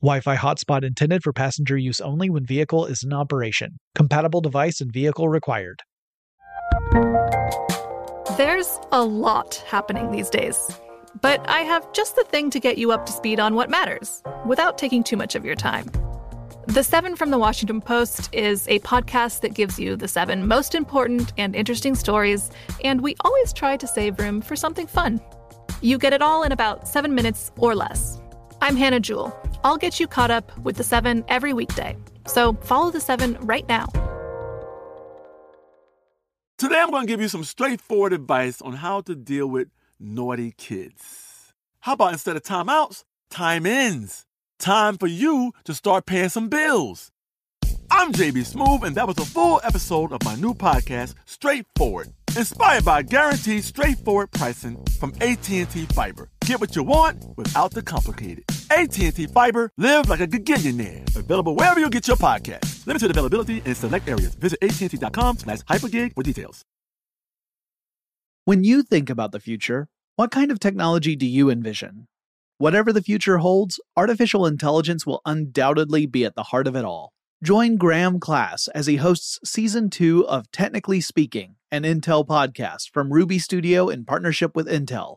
Wi-Fi hotspot intended for passenger use only when vehicle is in operation. Compatible device and vehicle required. There's a lot happening these days, but I have just the thing to get you up to speed on what matters without taking too much of your time. The Seven from the Washington Post is a podcast that gives you the seven most important and interesting stories, and we always try to save room for something fun. You get it all in about 7 minutes or less. I'm Hannah Jewell. I'll get you caught up with the Seven every weekday. So follow the Seven right now. Today I'm going to give you some straightforward advice on how to deal with naughty kids. How about instead of timeouts, time ins? Time for you to start paying some bills. I'm JB Smoove, and that was a full episode of my new podcast, Straightforward, inspired by guaranteed straightforward pricing from AT&T Fiber. Get what you want without the complicated. AT&T Fiber, live like a gigillionaire. Available wherever you get your podcast. Limited availability in select areas. Visit AT&T.com/hypergig for details. When you think about the future, what kind of technology do you envision? Whatever the future holds, artificial intelligence will undoubtedly be at the heart of it all. Join Graham Class as he hosts Season 2 of Technically Speaking, an Intel podcast from Ruby Studio in partnership with Intel.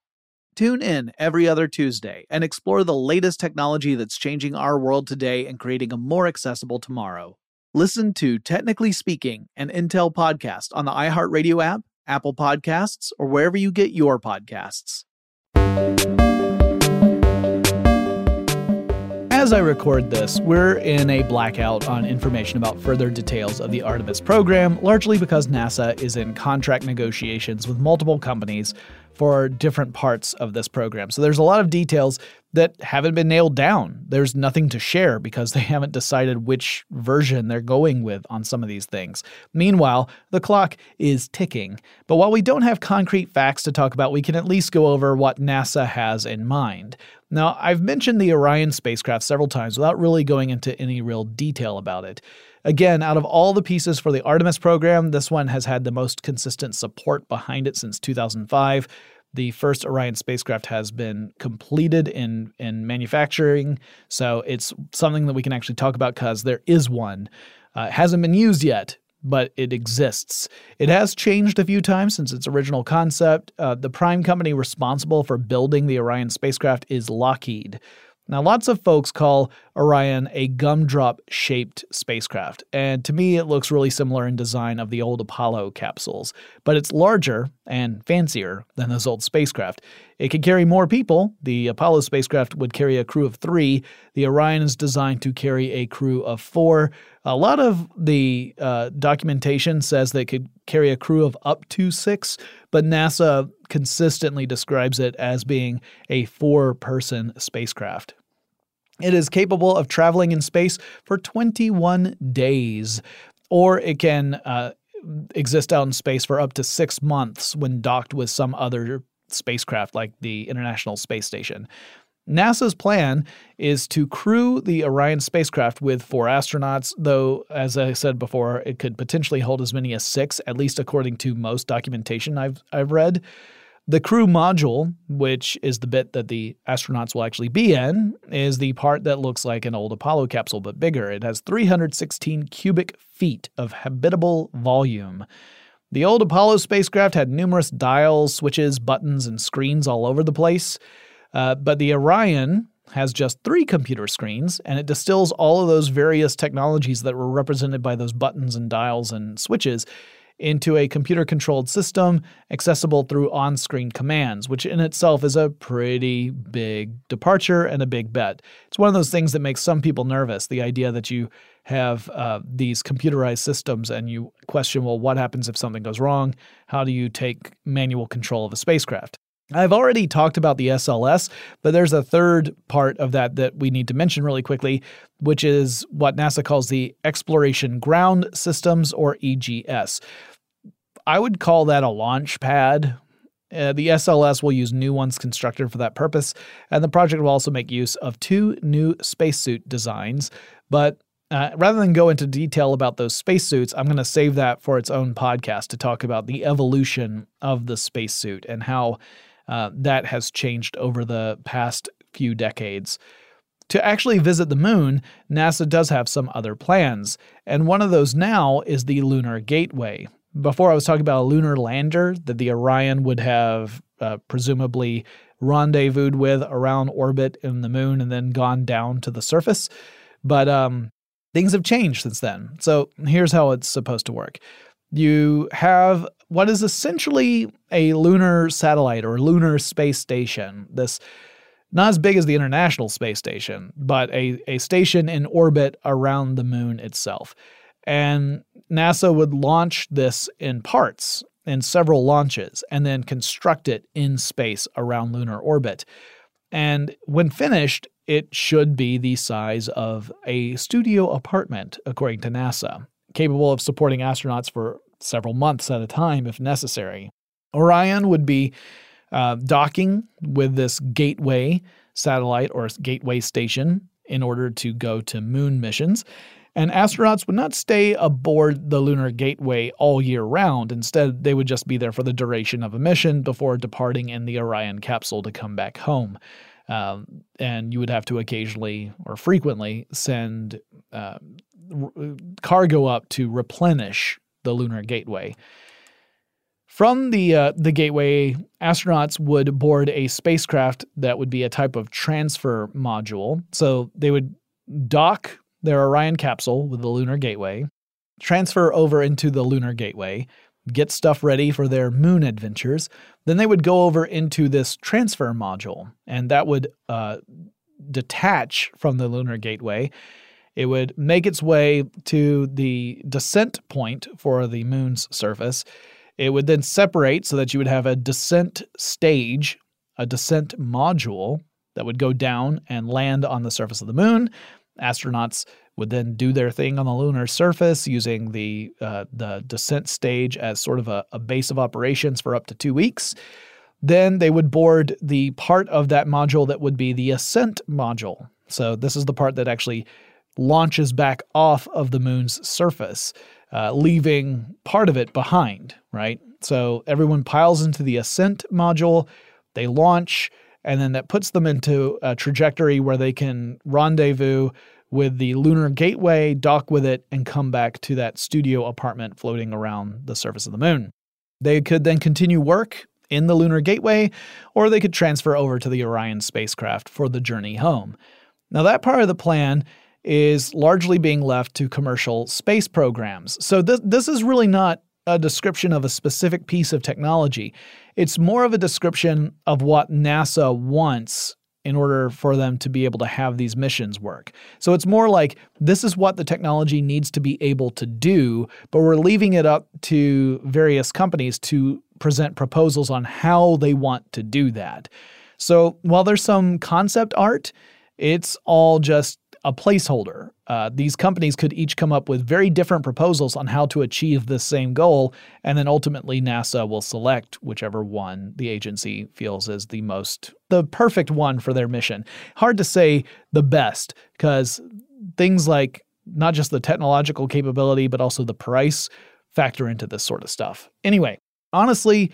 Tune in every other Tuesday and explore the latest technology that's changing our world today and creating a more accessible tomorrow. Listen to Technically Speaking, an Intel podcast on the iHeartRadio app, Apple Podcasts, or wherever you get your podcasts. As I record this, we're in a blackout on information about further details of the Artemis program, largely because NASA is in contract negotiations with multiple companies for different parts of this program. So there's a lot of details that haven't been nailed down. There's nothing to share because they haven't decided which version they're going with on some of these things. Meanwhile, the clock is ticking. But while we don't have concrete facts to talk about, we can at least go over what NASA has in mind. Now, I've mentioned the Orion spacecraft several times without really going into any real detail about it. Again, out of all the pieces for the Artemis program, this one has had the most consistent support behind it since 2005. The first Orion spacecraft has been completed in manufacturing, so it's something that we can actually talk about because there is one. It hasn't been used yet, but it exists. It has changed a few times since its original concept. The prime company responsible for building the Orion spacecraft is Lockheed. Now, lots of folks call Orion a gumdrop-shaped spacecraft, and to me it looks really similar in design of the old Apollo capsules, but it's larger and fancier than those old spacecraft. It could carry more people. The Apollo spacecraft would carry a crew of 3. The Orion is designed to carry a crew of 4. A lot of the documentation says they could carry a crew of up to 6, but NASA consistently describes it as being a 4-person spacecraft. It is capable of traveling in space for 21 days, or it can exist out in space for up to 6 months when docked with some other spacecraft like the International Space Station. NASA's plan is to crew the Orion spacecraft with 4 astronauts, though, as I said before, it could potentially hold as many as 6, at least according to most documentation I've read. The crew module, which is the bit that the astronauts will actually be in, is the part that looks like an old Apollo capsule but bigger. It has 316 cubic feet of habitable volume. The old Apollo spacecraft had numerous dials, switches, buttons, and screens all over the place. But the Orion has just 3 computer screens, and it distills all of those various technologies that were represented by those buttons and dials and switches into a computer-controlled system accessible through on-screen commands, which in itself is a pretty big departure and a big bet. It's one of those things that makes some people nervous, the idea that you have these computerized systems and you question, well, what happens if something goes wrong? How do you take manual control of a spacecraft? I've already talked about the SLS, but there's a third part of that that we need to mention really quickly, which is what NASA calls the Exploration Ground Systems, or EGS. I would call that a launch pad. The SLS will use new ones constructed for that purpose, and the project will also make use of two new spacesuit designs. But rather than go into detail about those spacesuits, I'm going to save that for its own podcast to talk about the evolution of the spacesuit and how that has changed over the past few decades. To actually visit the moon, NASA does have some other plans, and one of those now is the Lunar Gateway. Before, I was talking about a lunar lander that the Orion would have presumably rendezvoused with around orbit in the moon and then gone down to the surface. But things have changed since then. So here's how it's supposed to work. You have what is essentially a lunar satellite or lunar space station. This, not as big as the International Space Station, but a station in orbit around the moon itself. And NASA would launch this in parts, in several launches, and then construct it in space around lunar orbit. And when finished, it should be the size of a studio apartment, according to NASA, capable of supporting astronauts for several months at a time if necessary. Orion would be docking with this gateway satellite or gateway station in order to go to moon missions. And astronauts would not stay aboard the Lunar Gateway all year round. Instead, they would just be there for the duration of a mission before departing in the Orion capsule to come back home. And you would have to occasionally or frequently send cargo up to replenish the Lunar Gateway. From the gateway, astronauts would board a spacecraft that would be a type of transfer module. So they would dock their Orion capsule with the Lunar Gateway, transfer over into the Lunar Gateway, get stuff ready for their moon adventures. Then they would go over into this transfer module, and that would detach from the Lunar Gateway. It would make its way to the descent point for the moon's surface. It would then separate so that you would have a descent stage, a descent module that would go down and land on the surface of the moon. Astronauts would then do their thing on the lunar surface using the descent stage as sort of a base of operations for up to 2 weeks. Then they would board the part of that module that would be the ascent module. So this is the part that actually launches back off of the moon's surface, leaving part of it behind, right? So everyone piles into the ascent module, they launch, and then that puts them into a trajectory where they can rendezvous with the Lunar Gateway, dock with it, and come back to that studio apartment floating around the surface of the moon. They could then continue work in the Lunar Gateway, or they could transfer over to the Orion spacecraft for the journey home. Now, that part of the plan is largely being left to commercial space programs. So this is really not a description of a specific piece of technology. It's more of a description of what NASA wants in order for them to be able to have these missions work. So it's more like, this is what the technology needs to be able to do, but we're leaving it up to various companies to present proposals on how they want to do that. So while there's some concept art, it's all just a placeholder. These companies could each come up with very different proposals on how to achieve this same goal, and then ultimately NASA will select whichever one the agency feels is the perfect one for their mission. Hard to say the best, because things like not just the technological capability, but also the price factor into this sort of stuff. Anyway, honestly,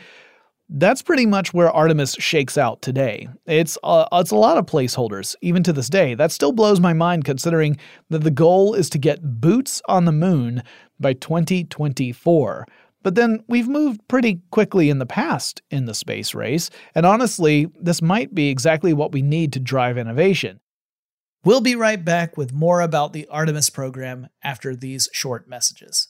that's pretty much where Artemis shakes out today. It's a lot of placeholders, even to this day. That still blows my mind considering that the goal is to get boots on the moon by 2024. But then we've moved pretty quickly in the past in the space race, and honestly, this might be exactly what we need to drive innovation. We'll be right back with more about the Artemis program after these short messages.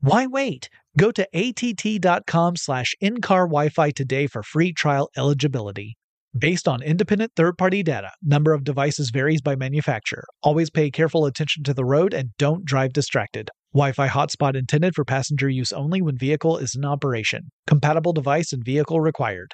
Why wait? Go to att.com/in-car Wi-Fi today for free trial eligibility. Based on independent third-party data, number of devices varies by manufacturer. Always pay careful attention to the road and don't drive distracted. Wi-Fi hotspot intended for passenger use only when vehicle is in operation. Compatible device and vehicle required.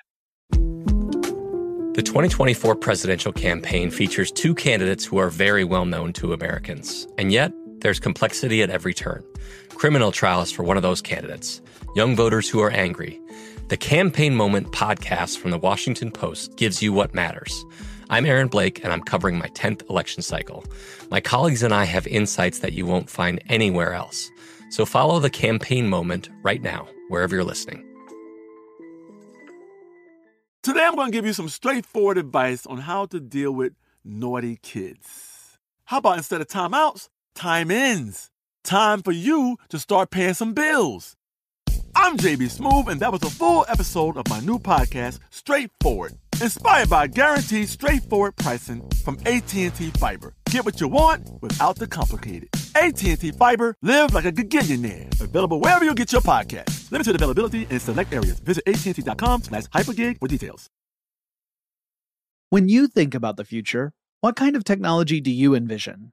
The 2024 presidential campaign features two candidates who are very well known to Americans. And yet, there's complexity at every turn. Criminal trials for one of those candidates. Young voters who are angry. The Campaign Moment podcast from the Washington Post gives you what matters. I'm Aaron Blake, and I'm covering my 10th election cycle. My colleagues and I have insights that you won't find anywhere else. So follow the Campaign Moment right now, wherever you're listening. Today, I'm going to give you some straightforward advice on how to deal with naughty kids. How about instead of timeouts, time ins? Time for you to start paying some bills. I'm JB Smoove, and that was a full episode of my new podcast, Straightforward, inspired by guaranteed straightforward pricing from AT&T Fiber. Get what you want without the complicated. AT&T Fiber, live like a gigillionaire. Available wherever you get your podcast. Limited availability in select areas. Visit AT&T.com/hypergig for details. When you think about the future, what kind of technology do you envision?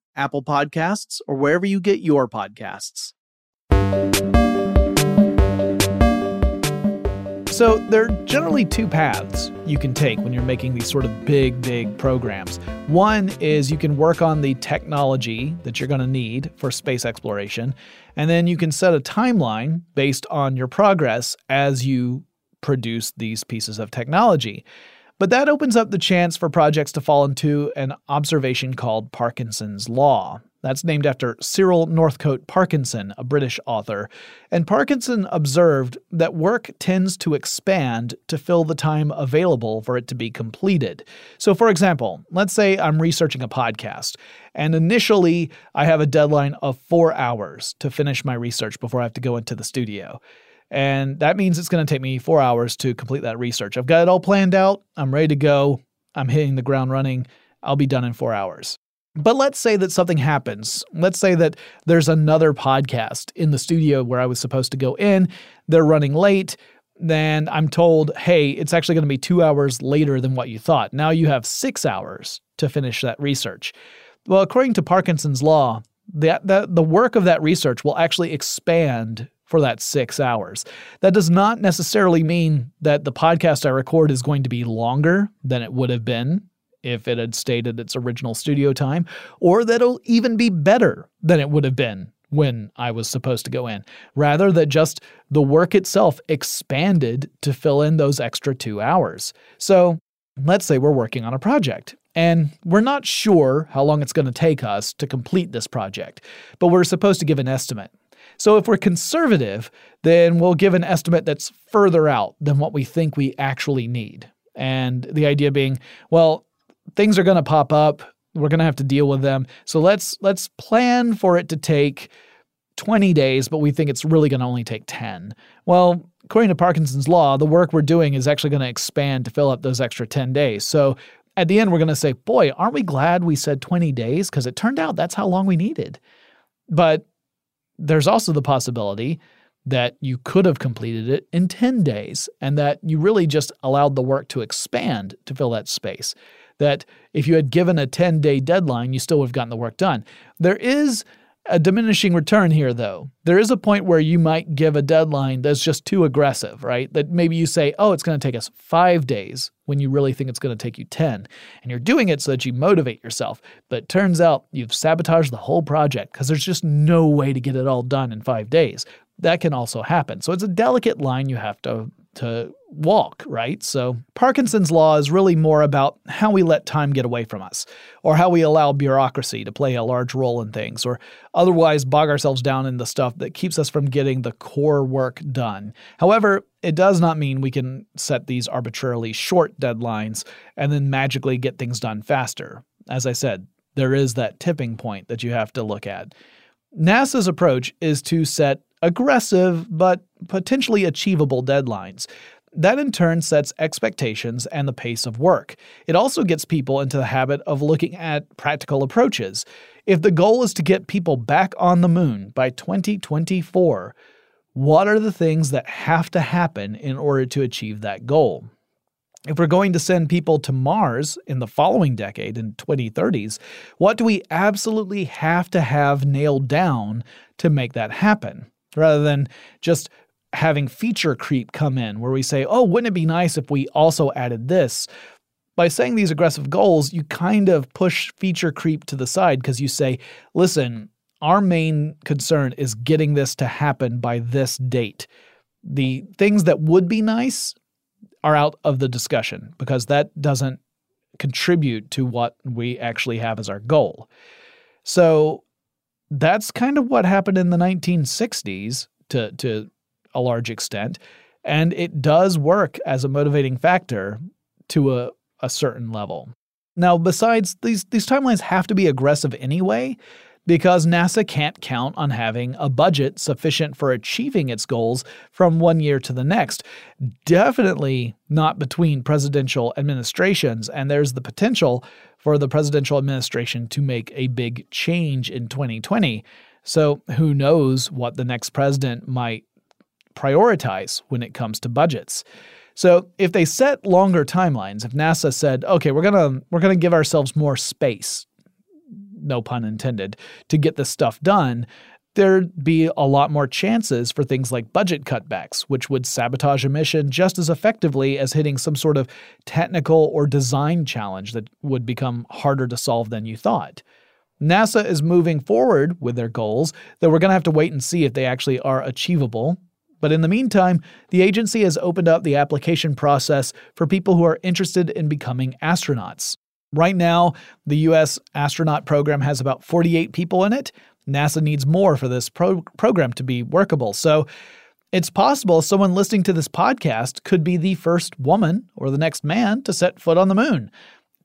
Apple Podcasts, or wherever you get your podcasts. So there are generally two paths you can take when you're making these sort of big programs. One is you can work on the technology that you're going to need for space exploration, and then you can set a timeline based on your progress as you produce these pieces of technology. But that opens up the chance for projects to fall into an observation called Parkinson's Law. That's named after Cyril Northcote Parkinson, a British author. And Parkinson observed that work tends to expand to fill the time available for it to be completed. So, for example, let's say I'm researching a podcast, and initially I have a deadline of 4 hours to finish my research before I have to go into the studio. And that means it's going to take me 4 hours to complete that research. I've got it all planned out. I'm ready to go. I'm hitting the ground running. I'll be done in 4 hours. But let's say that something happens. Let's say that there's another podcast in the studio where I was supposed to go in. They're running late. Then I'm told, hey, it's actually going to be 2 hours later than what you thought. Now you have 6 hours to finish that research. Well, according to Parkinson's Law, the work of that research will actually expand for that 6 hours. That does not necessarily mean that the podcast I record is going to be longer than it would have been if it had stayed at its original studio time, or that it'll even be better than it would have been when I was supposed to go in. Rather, that just the work itself expanded to fill in those extra 2 hours. So let's say we're working on a project, and we're not sure how long it's going to take us to complete this project, but we're supposed to give an estimate. So if we're conservative, then we'll give an estimate that's further out than what we think we actually need. And the idea being, well, things are going to pop up. We're going to have to deal with them. So let's plan for it to take 20 days, but we think it's really going to only take 10. Well, according to Parkinson's Law, the work we're doing is actually going to expand to fill up those extra 10 days. So at the end, we're going to say, boy, aren't we glad we said 20 days? Because it turned out that's how long we needed. But there's also the possibility that you could have completed it in 10 days and that you really just allowed the work to expand to fill that space. That if you had given a 10-day deadline, you still would have gotten the work done. There is a diminishing return here, though. There is a point where you might give a deadline that's just too aggressive, right? That maybe you say, oh, it's going to take us 5 days when you really think it's going to take you 10. And you're doing it so that you motivate yourself. But turns out you've sabotaged the whole project because there's just no way to get it all done in 5 days. That can also happen. So it's a delicate line you have to walk, right? So Parkinson's law is really more about how we let time get away from us, or how we allow bureaucracy to play a large role in things, or otherwise bog ourselves down in the stuff that keeps us from getting the core work done. However, it does not mean we can set these arbitrarily short deadlines and then magically get things done faster. As I said, there is that tipping point that you have to look at. NASA's approach is to set aggressive but potentially achievable deadlines. That in turn sets expectations and the pace of work. It also gets people into the habit of looking at practical approaches. If the goal is to get people back on the moon by 2024, what are the things that have to happen in order to achieve that goal? If we're going to send people to Mars in the following decade, in 2030s, what do we absolutely have to have nailed down to make that happen? Rather than just having feature creep come in where we say, oh, wouldn't it be nice if we also added this? By saying these aggressive goals, you kind of push feature creep to the side because you say, listen, our main concern is getting this to happen by this date. The things that would be nice are out of the discussion because that doesn't contribute to what we actually have as our goal. So that's kind of what happened in the 1960s to a large extent, and it does work as a motivating factor to a certain level. Now, besides, these timelines have to be aggressive anyway because NASA can't count on having a budget sufficient for achieving its goals from one year to the next. Definitely not between presidential administrations, and there's the potential for the presidential administration to make a big change in 2020. So who knows what the next president might prioritize when it comes to budgets. So if they set longer timelines, if NASA said, okay, we're going to give ourselves more space, no pun intended, to get this stuff done, there'd be a lot more chances for things like budget cutbacks, which would sabotage a mission just as effectively as hitting some sort of technical or design challenge that would become harder to solve than you thought. NASA is moving forward with their goals, though we're going to have to wait and see if they actually are achievable. But in the meantime, the agency has opened up the application process for people who are interested in becoming astronauts. Right now, the U.S. astronaut program has about 48 people in it. NASA needs more for this program to be workable. So it's possible someone listening to this podcast could be the first woman or the next man to set foot on the moon.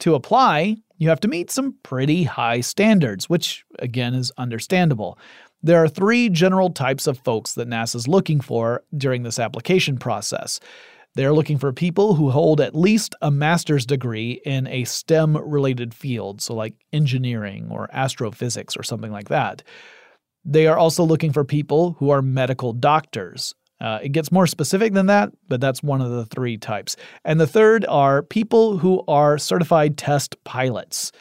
To apply, you have to meet some pretty high standards, which, again, is understandable. There are three general types of folks that NASA's looking for during this application process. They're looking for people who hold at least a master's degree in a STEM-related field, so like engineering or astrophysics or something like that. They are also looking for people who are medical doctors. It gets more specific than that, but that's one of the three types. And the third are people who are certified test pilots.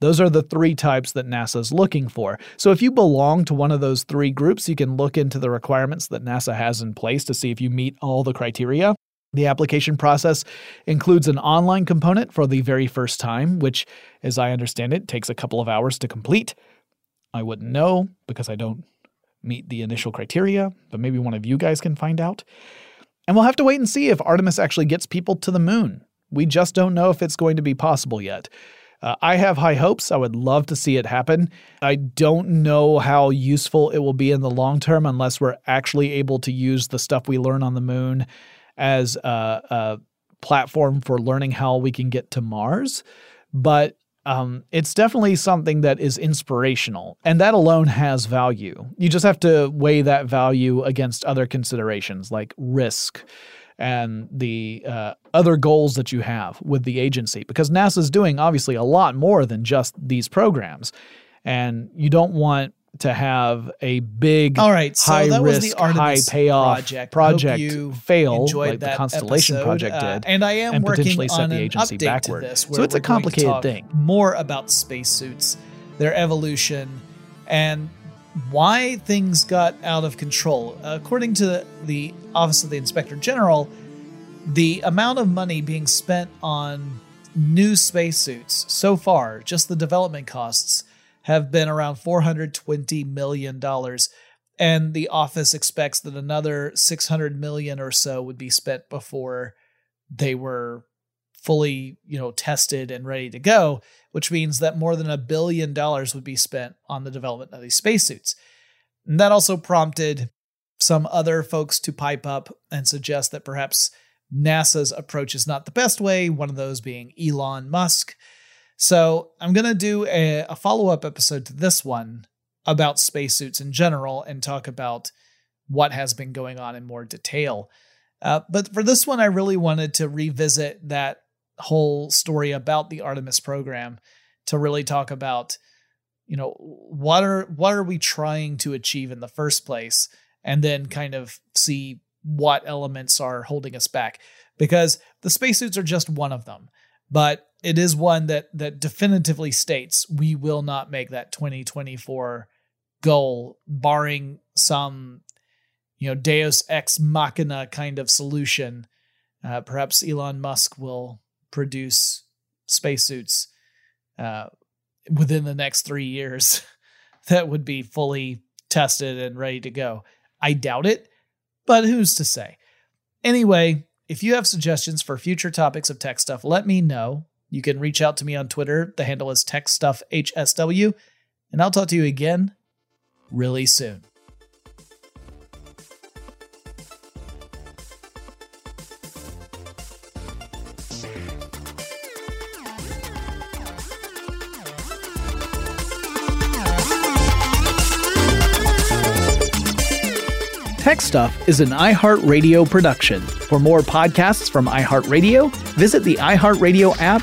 Those are the three types that NASA's looking for. So if you belong to one of those three groups, you can look into the requirements that NASA has in place to see if you meet all the criteria. The application process includes an online component for the very first time, which, as I understand it, takes a couple of hours to complete. I wouldn't know because I don't meet the initial criteria, but maybe one of you guys can find out. And we'll have to wait and see if Artemis actually gets people to the moon. We just don't know if it's going to be possible yet. I have high hopes. I would love to see it happen. I don't know how useful it will be in the long term unless we're actually able to use the stuff we learn on the moon as a platform for learning how we can get to Mars. But it's definitely something that is inspirational, and that alone has value. You just have to weigh that value against other considerations like risk, and the other goals that you have with the agency. Because NASA's doing, obviously, a lot more than just these programs. And you don't want to have a big, high-risk, high-payoff project fail like the Constellation project did, and I am potentially set the agency backward. So it's a complicated thing. More about spacesuits, their evolution, and why things got out of control. According to the Office of the Inspector General, the amount of money being spent on new spacesuits so far, just the development costs, have been around $420 million. And the office expects that another $600 million or so would be spent before they were fully, tested and ready to go, which means that more than $1 billion would be spent on the development of these spacesuits. And that also prompted some other folks to pipe up and suggest that perhaps NASA's approach is not the best way, one of those being Elon Musk. So I'm going to do a follow-up episode to this one about spacesuits in general and talk about what has been going on in more detail. But for this one, I really wanted to revisit that whole story about the Artemis program to really talk about, what are we trying to achieve in the first place, and then kind of see what elements are holding us back. Because the spacesuits are just one of them. But it is one that definitively states we will not make that 2024 goal, barring some, Deus ex machina kind of solution. Perhaps Elon Musk will produce spacesuits within the next 3 years that would be fully tested and ready to go. I doubt it, but who's to say? Anyway, if you have suggestions for future topics of tech stuff, let me know. You can reach out to me on Twitter. The handle is TechStuffHSW, and I'll talk to you again really soon. Tech Stuff is an iHeartRadio production. For more podcasts from iHeartRadio, visit the iHeartRadio app,